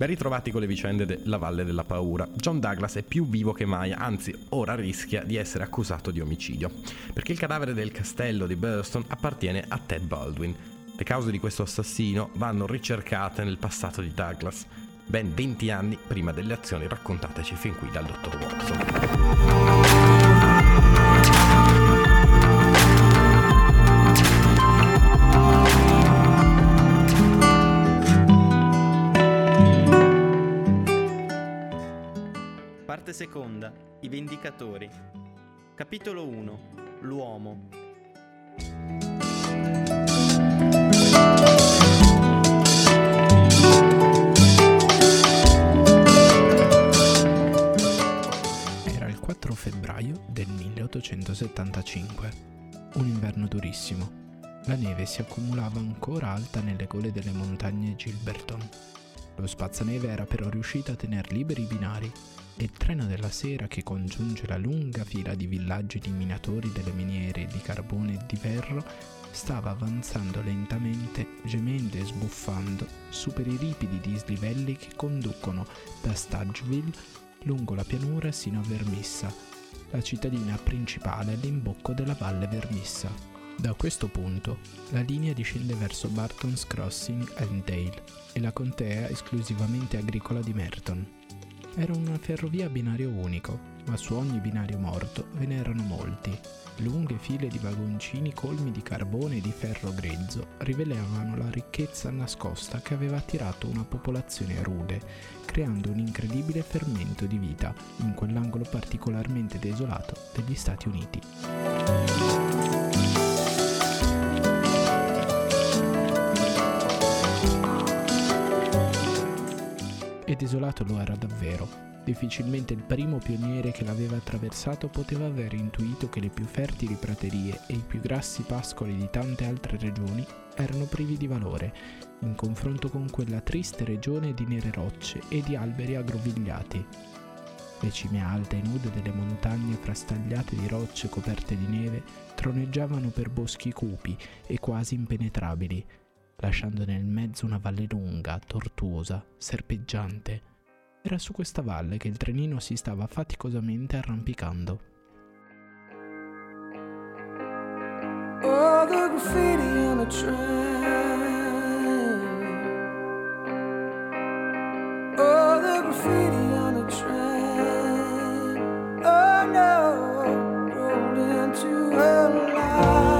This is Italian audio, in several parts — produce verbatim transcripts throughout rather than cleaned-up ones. Ben ritrovati con le vicende della Valle della Paura. John Douglas è più vivo che mai, anzi ora rischia di essere accusato di omicidio, perché il cadavere del castello di Burston appartiene a Ted Baldwin. Le cause di questo assassino vanno ricercate nel passato di Douglas, ben venti anni prima delle azioni raccontateci fin qui dal dottor Watson. Parte seconda. I Vendicatori. Capitolo uno. L'uomo. Era il quattro febbraio del milleottocentosettantacinque. Un inverno durissimo. La neve si accumulava ancora alta nelle gole delle montagne Gilberton. Lo spazzaneve era però riuscito a tener liberi i binari e il treno della sera che congiunge la lunga fila di villaggi di minatori delle miniere di carbone e di ferro stava avanzando lentamente, gemendo e sbuffando su per i ripidi dislivelli che conducono da Studgeville lungo la pianura sino a Vermissa, la cittadina principale all'imbocco della valle Vermissa. Da questo punto la linea discende verso Barton's Crossing, Elmdale e la contea esclusivamente agricola di Merton. Era una ferrovia a binario unico, ma su ogni binario morto ve ne erano molti. Lunghe file di vagoncini colmi di carbone e di ferro grezzo rivelavano la ricchezza nascosta che aveva attirato una popolazione rude, creando un incredibile fermento di vita in quell'angolo particolarmente desolato degli Stati Uniti. E desolato lo era davvero. Difficilmente il primo pioniere che l'aveva attraversato poteva aver intuito che le più fertili praterie e i più grassi pascoli di tante altre regioni erano privi di valore, in confronto con quella triste regione di nere rocce e di alberi aggrovigliati. Le cime alte e nude delle montagne frastagliate di rocce coperte di neve troneggiavano per boschi cupi e quasi impenetrabili, lasciando nel mezzo una valle lunga, tortuosa, serpeggiante. Era su questa valle che il trenino si stava faticosamente arrampicando. Oh, the graffiti on the train. Oh, the graffiti on the train. Oh no, rolled into a lie.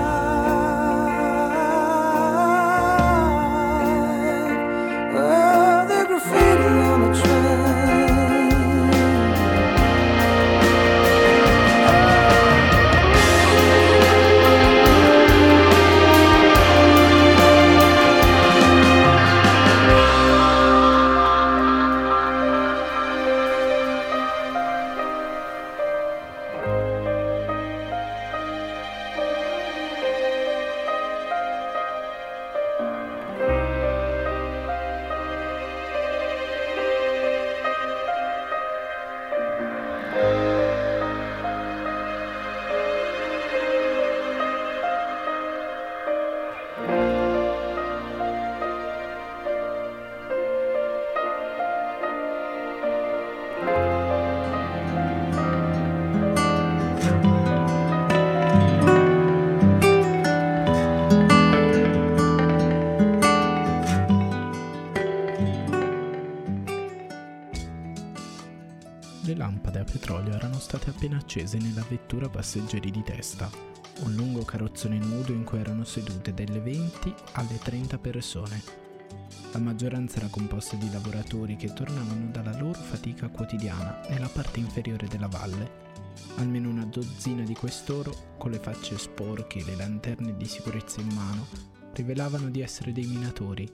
Appena accese nella vettura passeggeri di testa, un lungo carrozzone nudo in cui erano sedute dalle venti alle trenta persone. La maggioranza era composta di lavoratori che tornavano dalla loro fatica quotidiana nella parte inferiore della valle. Almeno una dozzina di quest'oro, con le facce sporche e le lanterne di sicurezza in mano, rivelavano di essere dei minatori.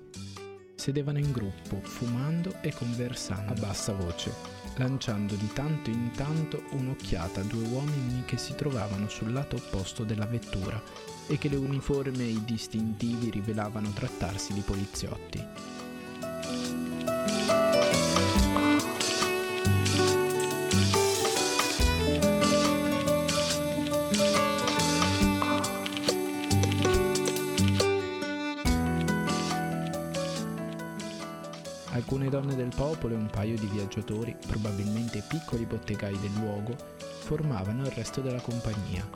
Sedevano in gruppo, fumando e conversando a bassa voce, lanciando di tanto in tanto un'occhiata a due uomini che si trovavano sul lato opposto della vettura e che le uniforme e i distintivi rivelavano trattarsi di poliziotti. alcune donne del popolo e un paio di viaggiatori, probabilmente piccoli bottegai del luogo, formavano il resto della compagnia,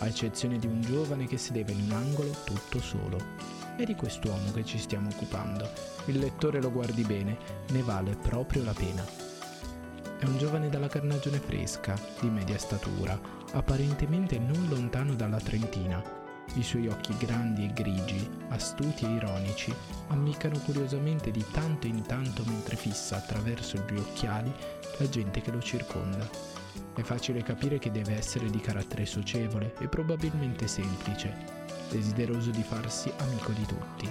a eccezione di un giovane che sedeva in un angolo tutto solo. È di quest'uomo che ci stiamo occupando. Il lettore lo guardi bene, ne vale proprio la pena. È un giovane dalla carnagione fresca, di media statura, apparentemente non lontano dalla trentina. I suoi occhi grandi e grigi, astuti e ironici, ammiccano curiosamente di tanto in tanto mentre fissa attraverso gli occhiali la gente che lo circonda. È facile capire che deve essere di carattere socievole e probabilmente semplice, desideroso di farsi amico di tutti.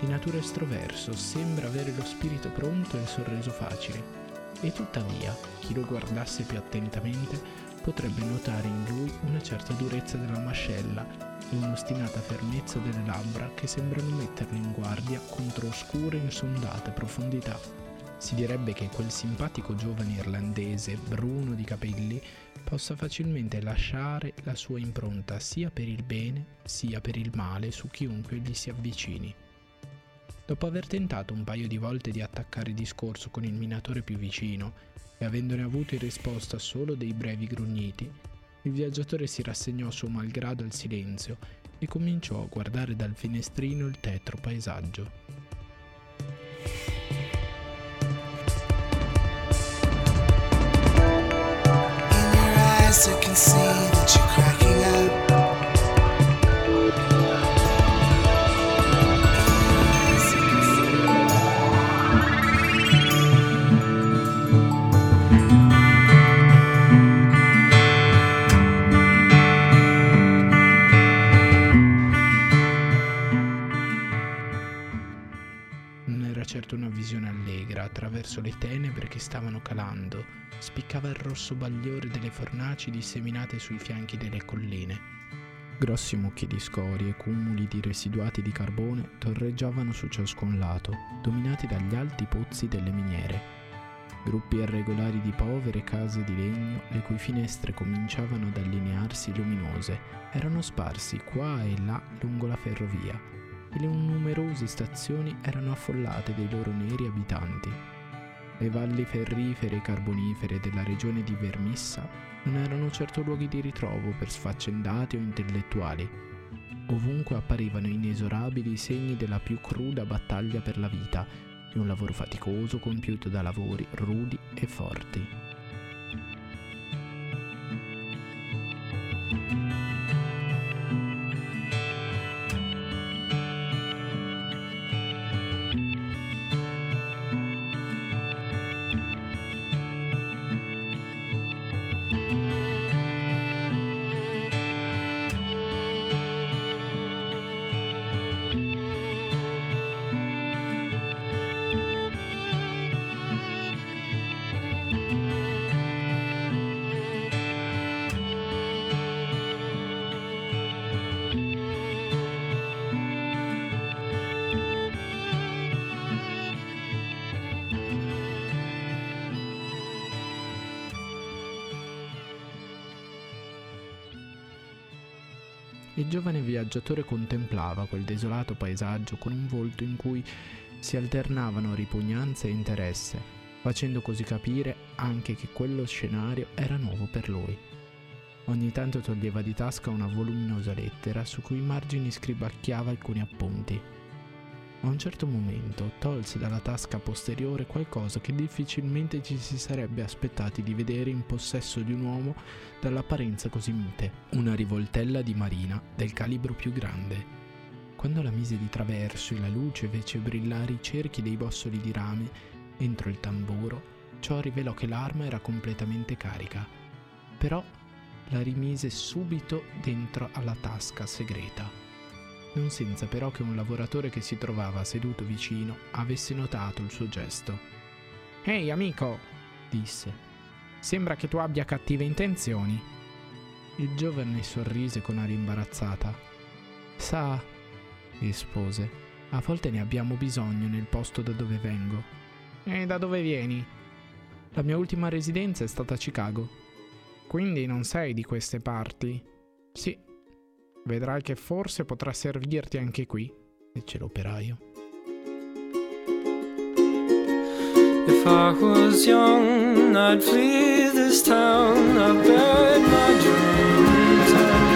Di natura estroverso, sembra avere lo spirito pronto e il sorriso facile. E tuttavia, chi lo guardasse più attentamente potrebbe notare in lui una certa durezza della mascella, un'ostinata fermezza delle labbra che sembrano metterlo in guardia contro oscure e insondate profondità. Si direbbe che quel simpatico giovane irlandese, bruno di capelli, possa facilmente lasciare la sua impronta sia per il bene sia per il male su chiunque gli si avvicini. Dopo aver tentato un paio di volte di attaccare il discorso con il minatore più vicino e avendone avuto in risposta solo dei brevi grugniti, il viaggiatore si rassegnò suo malgrado al silenzio e cominciò a guardare dal finestrino il tetro paesaggio. Una visione allegra attraverso le tenebre che stavano calando, spiccava il rosso bagliore delle fornaci disseminate sui fianchi delle colline. Grossi mucchi di scorie e cumuli di residuati di carbone torreggiavano su ciascun lato, dominati dagli alti pozzi delle miniere. Gruppi irregolari di povere case di legno, le cui finestre cominciavano ad allinearsi luminose, erano sparsi qua e là lungo la ferrovia, e le numerose stazioni erano affollate dei loro neri abitanti. Le valli ferrifere e carbonifere della regione di Vermissa non erano certo luoghi di ritrovo per sfaccendati o intellettuali. Ovunque apparivano inesorabili i segni della più cruda battaglia per la vita, di un lavoro faticoso compiuto da lavori rudi e forti. Il giovane viaggiatore contemplava quel desolato paesaggio con un volto in cui si alternavano ripugnanza e interesse, facendo così capire anche che quello scenario era nuovo per lui. Ogni tanto toglieva di tasca una voluminosa lettera su cui i margini scribacchiava alcuni appunti. A un certo momento tolse dalla tasca posteriore qualcosa che difficilmente ci si sarebbe aspettati di vedere in possesso di un uomo dall'apparenza così mite, una rivoltella di marina del calibro più grande. Quando la mise di traverso e la luce fece brillare i cerchi dei bossoli di rame entro il tamburo, ciò rivelò che l'arma era completamente carica, però la rimise subito dentro alla tasca segreta. Non senza però che un lavoratore che si trovava seduto vicino avesse notato il suo gesto. «Ehi, amico!» disse. «Sembra che tu abbia cattive intenzioni!» Il giovane sorrise con aria imbarazzata. «Sa», rispose, «a volte ne abbiamo bisogno nel posto da dove vengo». «E da dove vieni?» «La mia ultima residenza è stata a Chicago». «Quindi non sei di queste parti?» «Sì». «Vedrai che forse potrà servirti anche qui», dice l'operaio. If I was young, I'd flee this town. I buried my dreams and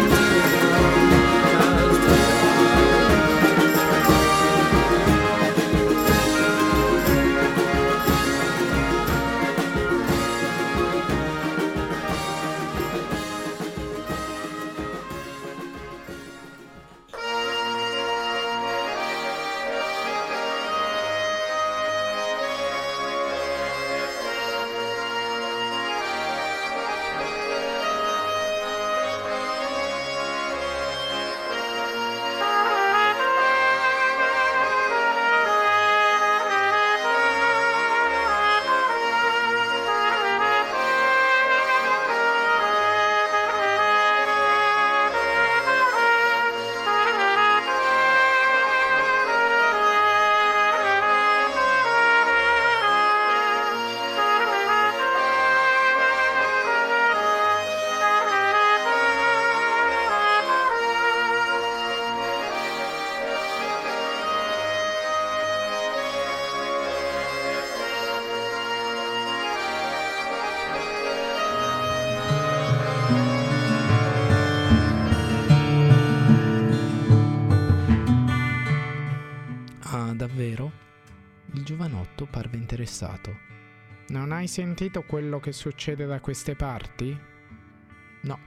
parve interessato. Non hai sentito quello che succede da queste parti? No,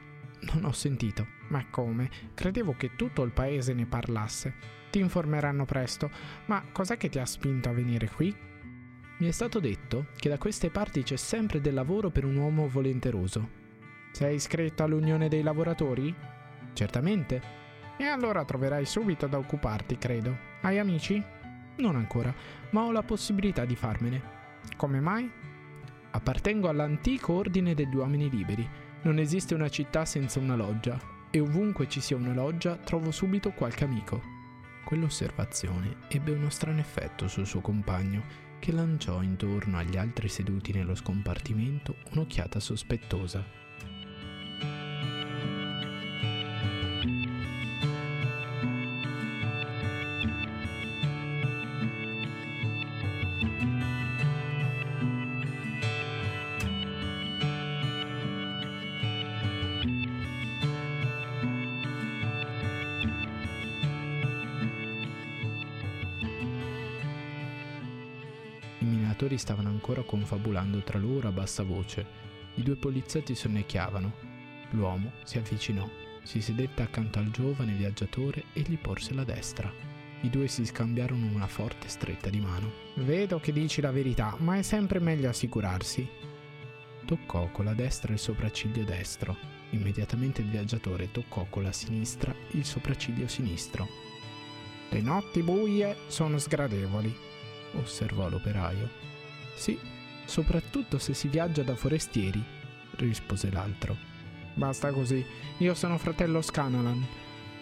non ho sentito. Ma come? Credevo che tutto il paese ne parlasse. Ti informeranno presto. Ma cos'è che ti ha spinto a venire qui? Mi è stato detto che da queste parti c'è sempre del lavoro per un uomo volenteroso. Sei iscritto all'Unione dei Lavoratori? Certamente. E allora troverai subito da occuparti, credo. Hai amici? Non ancora, ma ho la possibilità di farmene. Come mai? Appartengo all'antico ordine degli uomini liberi. Non esiste una città senza una loggia, e ovunque ci sia una loggia trovo subito qualche amico. Quell'osservazione ebbe uno strano effetto sul suo compagno, che lanciò intorno agli altri seduti nello scompartimento un'occhiata sospettosa. Stavano ancora confabulando tra loro a bassa voce. I due poliziotti sonnecchiavano. L'uomo si avvicinò, si sedette accanto al giovane viaggiatore e gli porse la destra. I due si scambiarono una forte stretta di mano. Vedo che dici la verità, ma è sempre meglio assicurarsi. Toccò con la destra il sopracciglio destro. Immediatamente il viaggiatore toccò con la sinistra il sopracciglio sinistro. Le notti buie sono sgradevoli, osservò l'operaio. Sì, soprattutto se si viaggia da forestieri, rispose l'altro. Basta così, io sono fratello Scanlan,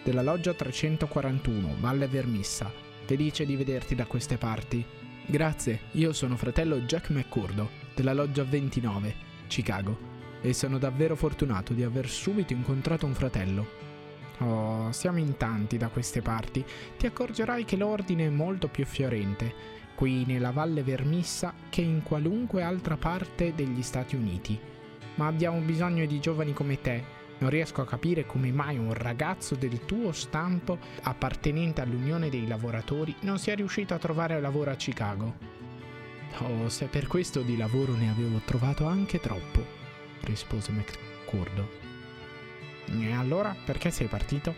della loggia trecentoquarantuno, Valle Vermissa. Felice di vederti da queste parti. Grazie, io sono fratello Jack McMurdo, della loggia ventinove, Chicago, e sono davvero fortunato di aver subito incontrato un fratello. Oh, siamo in tanti da queste parti, ti accorgerai che l'ordine è molto più fiorente qui nella Valle Vermissa che in qualunque altra parte degli Stati Uniti. Ma abbiamo bisogno di giovani come te. Non riesco a capire come mai un ragazzo del tuo stampo, appartenente all'Unione dei Lavoratori, non sia riuscito a trovare lavoro a Chicago. Oh, se per questo di lavoro ne avevo trovato anche troppo, rispose McCurdo. E allora perché sei partito?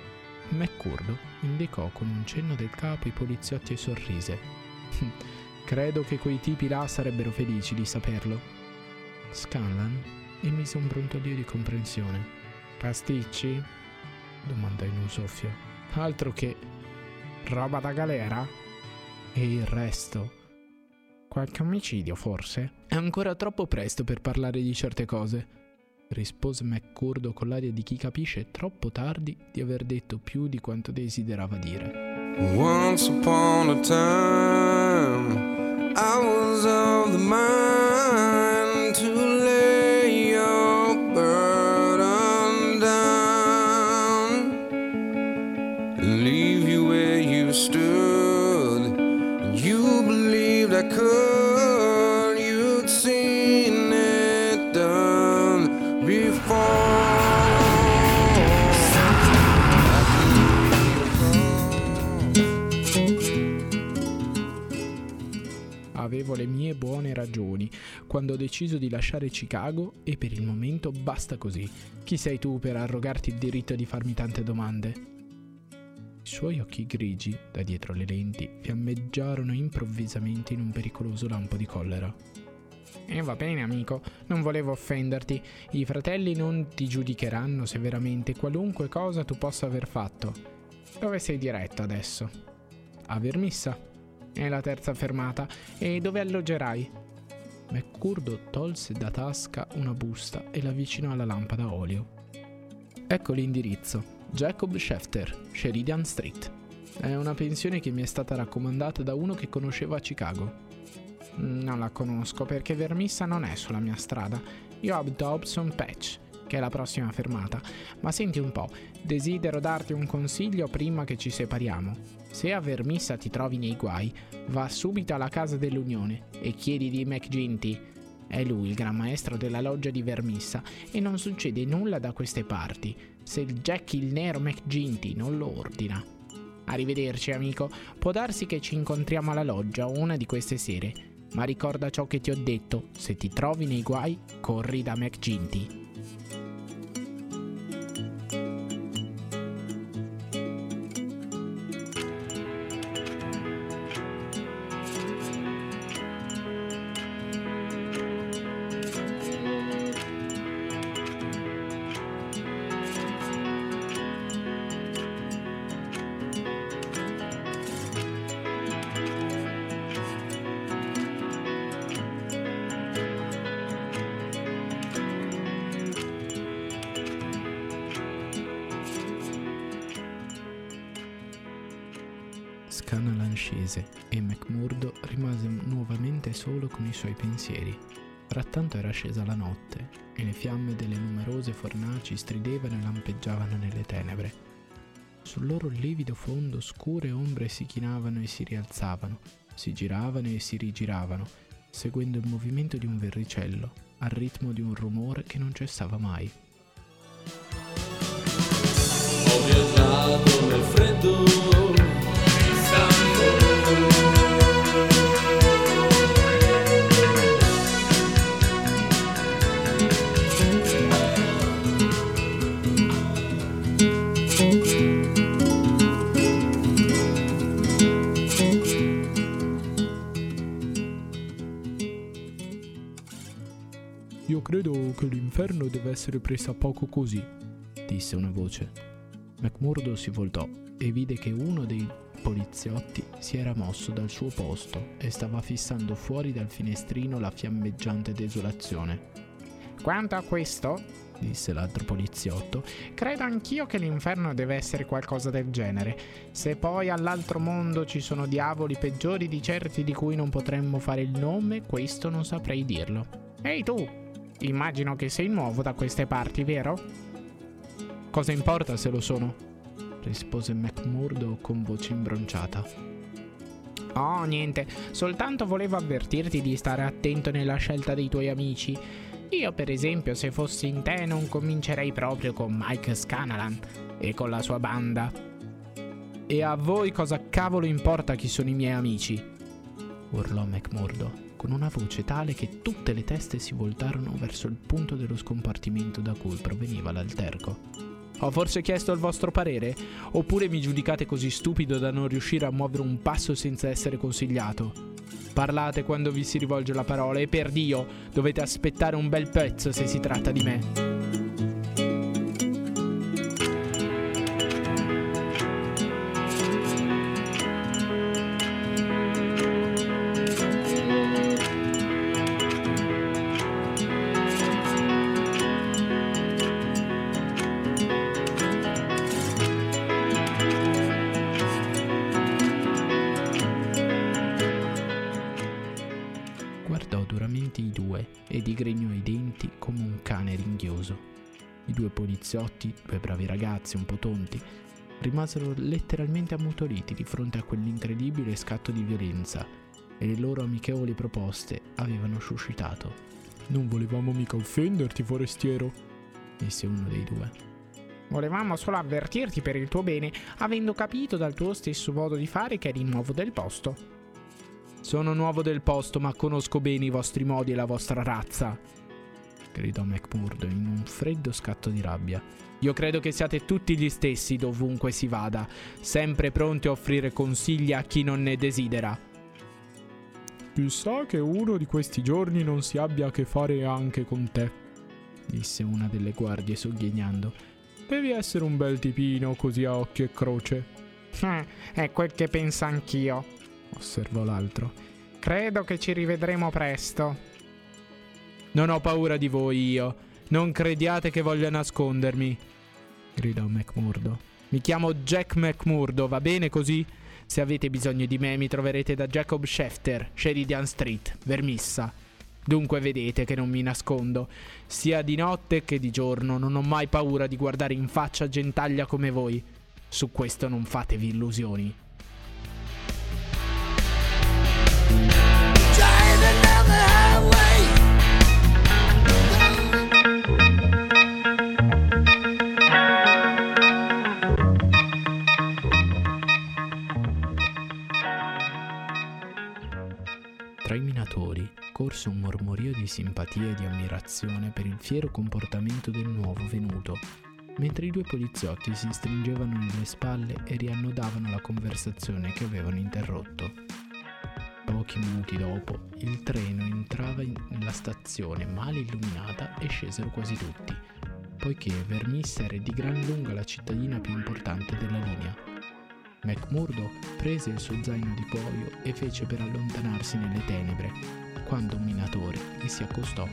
McCurdo indicò con un cenno del capo i poliziotti e sorrise. Credo che quei tipi là sarebbero felici di saperlo. Scanlan emise un brontolio di comprensione. Pasticci? Domandò in un soffio. Altro che roba da galera? E il resto? Qualche omicidio, forse? È ancora troppo presto per parlare di certe cose, rispose McCurdo con l'aria di chi capisce troppo tardi di aver detto più di quanto desiderava dire. Once upon a time, I was of the mind to lay your burden down and leave you where you stood. You believed I could. You avevo le mie buone ragioni quando ho deciso di lasciare Chicago, e per il momento basta così. Chi sei tu per arrogarti il diritto di farmi tante domande? I suoi occhi grigi, da dietro le lenti, fiammeggiarono improvvisamente in un pericoloso lampo di collera. E va bene, amico, non volevo offenderti. I fratelli non ti giudicheranno severamente qualunque cosa tu possa aver fatto. Dove sei diretto adesso? A Vermissa. È la terza fermata. E dove alloggerai? McMurdo tolse da tasca una busta e la avvicinò alla lampada a olio. Ecco l'indirizzo. Jacob Schefter, Sheridan Street. È una pensione che mi è stata raccomandata da uno che conosceva Chicago. Non la conosco perché Vermissa non è sulla mia strada. Io abito a Hobson Patch, che è la prossima fermata. Ma senti un po', desidero darti un consiglio prima che ci separiamo. Se a Vermissa ti trovi nei guai, va subito alla casa dell'Unione e chiedi di McGinty. È lui il gran maestro della loggia di Vermissa e non succede nulla da queste parti se il Jack il Nero McGinty non lo ordina. Arrivederci, amico. Può darsi che ci incontriamo alla loggia una di queste sere, ma ricorda ciò che ti ho detto: se ti trovi nei guai, corri da McGinty. Scanlan scese e McMurdo rimase nuovamente solo con i suoi pensieri. Frattanto era scesa la notte e le fiamme delle numerose fornaci stridevano e lampeggiavano nelle tenebre. Sul loro livido fondo scure ombre si chinavano e si rialzavano, si giravano e si rigiravano, seguendo il movimento di un verricello, al ritmo di un rumore che non cessava mai. Ho viaggiato nel freddo. Io credo che l'inferno deve essere preso a poco così, disse una voce. McMurdo si voltò e vide che uno dei poliziotti si era mosso dal suo posto e stava fissando fuori dal finestrino la fiammeggiante desolazione. Quanto a questo, disse l'altro poliziotto, credo anch'io che l'inferno deve essere qualcosa del genere. Se poi all'altro mondo ci sono diavoli peggiori di certi di cui non potremmo fare il nome, questo non saprei dirlo. Ehi tu, immagino che sei nuovo da queste parti, vero? Cosa importa se lo sono? Rispose McMurdo con voce imbronciata. Oh, niente, soltanto volevo avvertirti di stare attento nella scelta dei tuoi amici. Io, per esempio, se fossi in te, non comincerei proprio con Mike Scanlan e con la sua banda. E a voi cosa cavolo importa chi sono i miei amici? Urlò McMurdo con una voce tale che tutte le teste si voltarono verso il punto dello scompartimento da cui proveniva l'alterco. Ho forse chiesto il vostro parere? Oppure mi giudicate così stupido da non riuscire a muovere un passo senza essere consigliato? Parlate quando vi si rivolge la parola e, per Dio, dovete aspettare un bel pezzo se si tratta di me. I due e digrignò i denti come un cane ringhioso. I due poliziotti, due bravi ragazzi un po' tonti, rimasero letteralmente ammutoliti di fronte a quell'incredibile scatto di violenza, e le loro amichevoli proposte avevano suscitato. Non volevamo mica offenderti, forestiero, disse uno dei due. Volevamo solo avvertirti per il tuo bene, avendo capito dal tuo stesso modo di fare che eri nuovo del posto. Sono nuovo del posto, ma conosco bene i vostri modi e la vostra razza, gridò McMurdo in un freddo scatto di rabbia. Io credo che siate tutti gli stessi dovunque si vada, sempre pronti a offrire consigli a chi non ne desidera. Chissà che uno di questi giorni non si abbia a che fare anche con te, disse una delle guardie sogghignando. Devi essere un bel tipino così a occhio e croce. Eh, è quel che penso anch'io, osservò l'altro. Credo che ci rivedremo presto. Non ho paura di voi io, non crediate che voglia nascondermi, gridò McMurdo. Mi chiamo Jack McMurdo, va bene così? Se avete bisogno di me mi troverete da Jacob Schefter, Sheridan Street, Vermissa. Dunque vedete che non mi nascondo, sia di notte che di giorno, non ho mai paura di guardare in faccia gentaglia come voi. Su questo non fatevi illusioni. Tra i minatori corse un mormorio di simpatia e di ammirazione per il fiero comportamento del nuovo venuto, mentre i due poliziotti si stringevano nelle spalle e riannodavano la conversazione che avevano interrotto. Pochi minuti dopo, il treno entrava in- nella stazione male illuminata e scesero quasi tutti, poiché Vermissa era di gran lunga la cittadina più importante della linea. McMurdo prese il suo zaino di cuoio e fece per allontanarsi nelle tenebre, quando un minatore gli si accostò.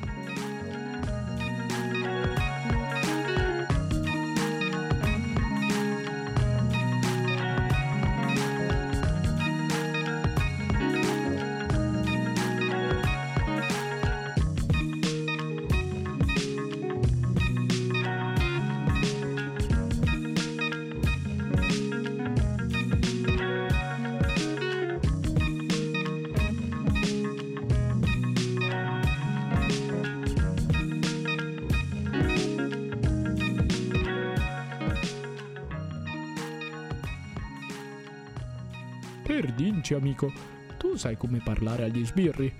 Perdinci, amico, tu sai come parlare agli sbirri,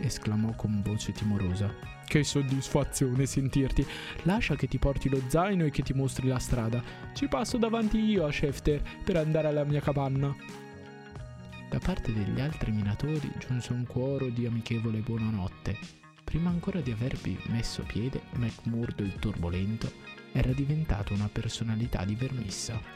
esclamò con voce timorosa. Che soddisfazione sentirti. Lascia che ti porti lo zaino e che ti mostri la strada. Ci passo davanti io a Schefter per andare alla mia capanna. Da parte degli altri minatori giunse un coro di amichevole buonanotte. Prima ancora di avervi messo piede, McMurdo il turbolento era diventato una personalità di Vermissa.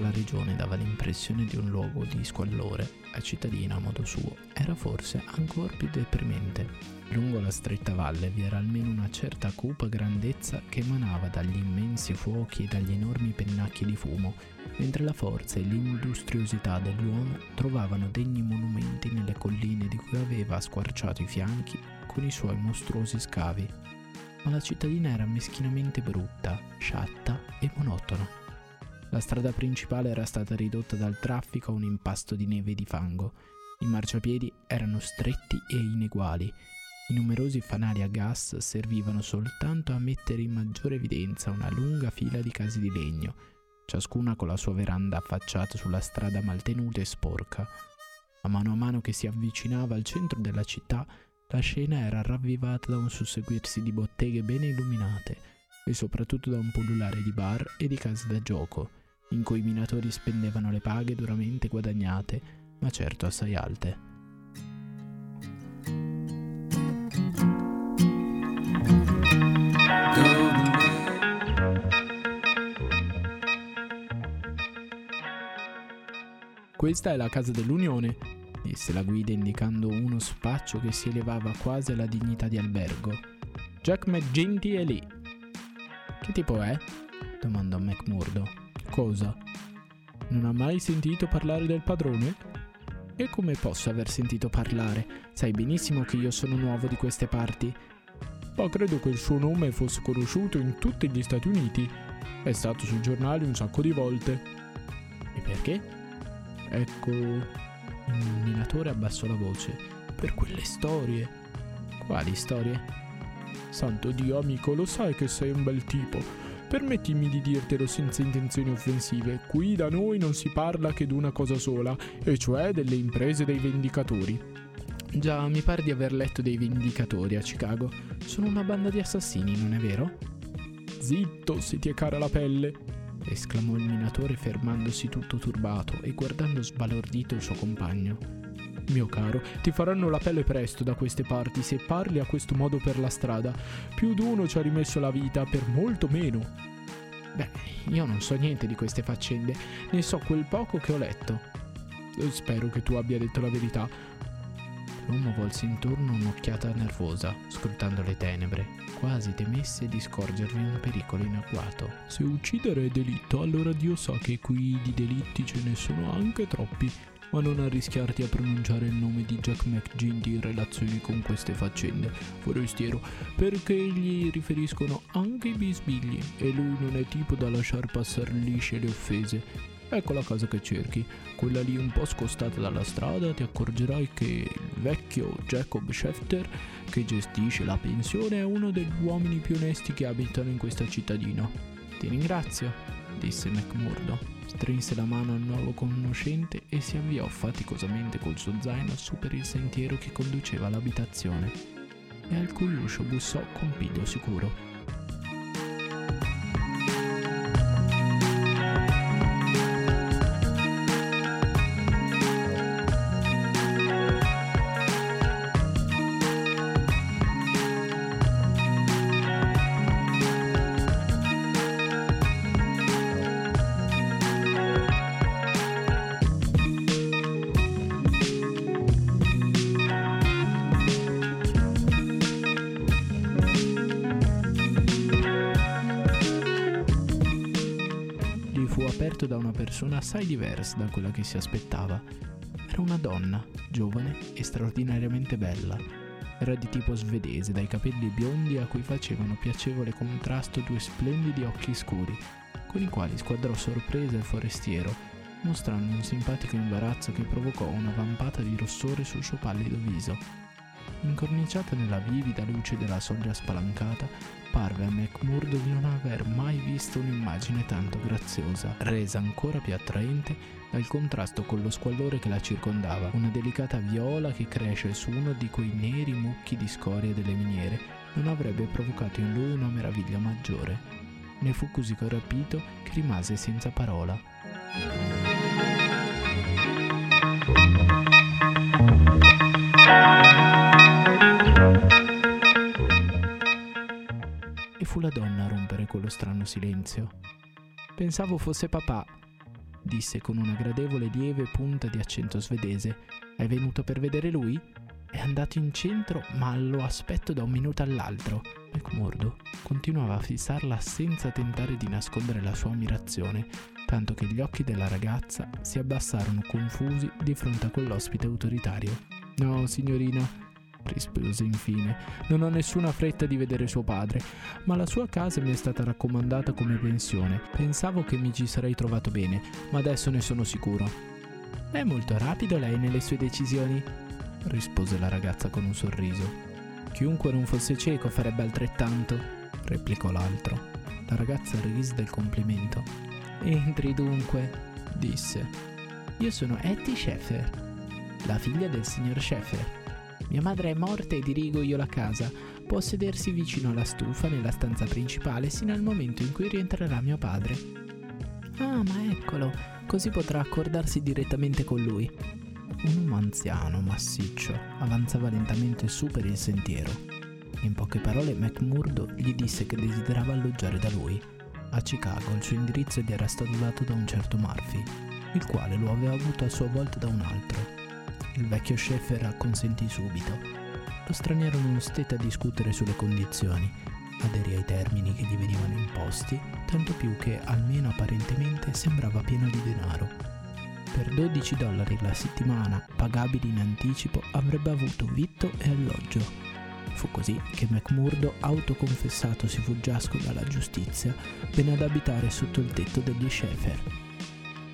La regione dava l'impressione di un luogo di squallore, la cittadina a modo suo era forse ancor più deprimente. Lungo la stretta valle vi era almeno una certa cupa grandezza che emanava dagli immensi fuochi e dagli enormi pennacchi di fumo, mentre la forza e l'industriosità dell'uomo trovavano degni monumenti nelle colline di cui aveva squarciato i fianchi con i suoi mostruosi scavi. Ma la cittadina era meschinamente brutta, sciatta e monotona. La strada principale era stata ridotta dal traffico a un impasto di neve e di fango. I marciapiedi erano stretti e ineguali. I numerosi fanali a gas servivano soltanto a mettere in maggiore evidenza una lunga fila di case di legno, ciascuna con la sua veranda affacciata sulla strada maltenuta e sporca. A mano a mano che si avvicinava al centro della città, la scena era ravvivata da un susseguirsi di botteghe ben illuminate e soprattutto da un pullulare di bar e di case da gioco, in cui i minatori spendevano le paghe duramente guadagnate, ma certo assai alte. Questa è la casa dell'Unione, disse la guida indicando uno spaccio che si elevava quasi alla dignità di albergo. Jack McGinty è lì. Che tipo è? Domandò McMurdo. Cosa? Non ha mai sentito parlare del padrone? E come posso aver sentito parlare? Sai benissimo che io sono nuovo di queste parti. Ma credo che il suo nome fosse conosciuto in tutti gli Stati Uniti. È stato sui giornali un sacco di volte. E perché? Ecco, Il minatore abbassò la voce. Per quelle storie. Quali storie? Santo Dio, amico, lo sai che sei un bel tipo. Permettimi di dirtelo senza intenzioni offensive. Qui da noi non si parla che d'una cosa sola, e cioè delle imprese dei vendicatori. Già, mi pare di aver letto dei vendicatori a Chicago. Sono una banda di assassini, non è vero? Zitto, se ti è cara la pelle, esclamò il minatore fermandosi tutto turbato e guardando sbalordito il suo compagno. Mio caro, ti faranno la pelle presto da queste parti se parli a questo modo per la strada. Più d'uno ci ha rimesso la vita, per molto meno. Beh, io non so niente di queste faccende, ne so quel poco che ho letto. Spero che tu abbia detto la verità. L'uomo volse intorno un'occhiata nervosa, scrutando le tenebre, quasi temesse di scorgervi un pericolo in agguato. Se uccidere è delitto, allora Dio sa che qui di delitti ce ne sono anche troppi, ma non arrischiarti a pronunciare il nome di Jack McGinty in relazione con queste faccende, forestiero, perché gli riferiscono anche i bisbigli e lui non è tipo da lasciar passare lisce le offese. Ecco la casa che cerchi, quella lì un po' scostata dalla strada. Ti accorgerai che il vecchio Jacob Schefter, che gestisce la pensione, è uno degli uomini più onesti che abitano in questa cittadina. Ti ringrazio, disse McMurdo, strinse la mano al nuovo conoscente e si avviò faticosamente col suo zaino su per il sentiero che conduceva all'abitazione, e al cui uscio bussò con piglio sicuro. Da una persona assai diversa da quella che si aspettava. Era una donna, giovane e straordinariamente bella. Era di tipo svedese, dai capelli biondi a cui facevano piacevole contrasto due splendidi occhi scuri, con i quali squadrò sorpresa il forestiero, mostrando un simpatico imbarazzo che provocò una vampata di rossore sul suo pallido viso. Incorniciata nella vivida luce della soglia spalancata, parve a McMurdo di non aver mai visto un'immagine tanto graziosa, resa ancora più attraente dal contrasto con lo squallore che la circondava, una delicata viola che cresce su uno di quei neri mucchi di scorie delle miniere non avrebbe provocato in lui una meraviglia maggiore. Ne fu così rapito che rimase senza parola. E fu la donna a rompere quello strano silenzio. Pensavo fosse papà, disse con una gradevole lieve punta di accento svedese. È venuto per vedere lui? È andato in centro, ma lo aspetto da un minuto all'altro. McMurdo continuava a fissarla senza tentare di nascondere la sua ammirazione, tanto che gli occhi della ragazza si abbassarono confusi di fronte a quell'ospite autoritario. No, signorina, rispose infine, non ho nessuna fretta di vedere suo padre, ma la sua casa mi è stata raccomandata come pensione. Pensavo che mi ci sarei trovato bene, ma adesso ne sono sicuro. È molto rapido lei nelle sue decisioni, rispose la ragazza con un sorriso. Chiunque non fosse cieco farebbe altrettanto, replicò l'altro. La ragazza rise del complimento. Entri dunque, disse. Io sono Etty Scheffer, la figlia del signor Scheffer. Mia madre è morta e dirigo io la casa. Può sedersi vicino alla stufa nella stanza principale sino al momento in cui rientrerà mio padre. Ah, ma eccolo, così potrà accordarsi direttamente con lui. Un uomo anziano, massiccio, avanzava lentamente su per il sentiero. In poche parole McMurdo gli disse che desiderava alloggiare da lui. A Chicago il suo indirizzo gli era stato dato da un certo Murphy, il quale lo aveva avuto a sua volta da un altro. Il vecchio Scheffer acconsentì subito. Lo straniero non stette a discutere sulle condizioni, aderì ai termini che gli venivano imposti, tanto più che, almeno apparentemente, sembrava pieno di denaro. Per dodici dollari la settimana, pagabili in anticipo, avrebbe avuto vitto e alloggio. Fu così che McMurdo, autoconfessatosi fuggiasco dalla giustizia, venne ad abitare sotto il tetto degli Scheffer.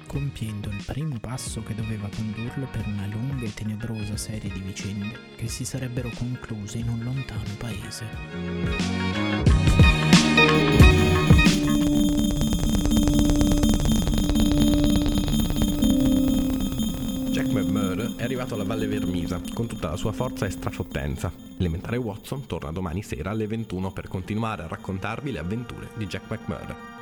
compiendo il primo passo che doveva condurlo per una lunga e tenebrosa serie di vicende che si sarebbero concluse in un lontano paese. McMurdo è arrivato alla Valle Vermissa con tutta la sua forza e strafottenza. L'elementare Watson torna domani sera alle ventuno per continuare a raccontarvi le avventure di Jack McMurdo.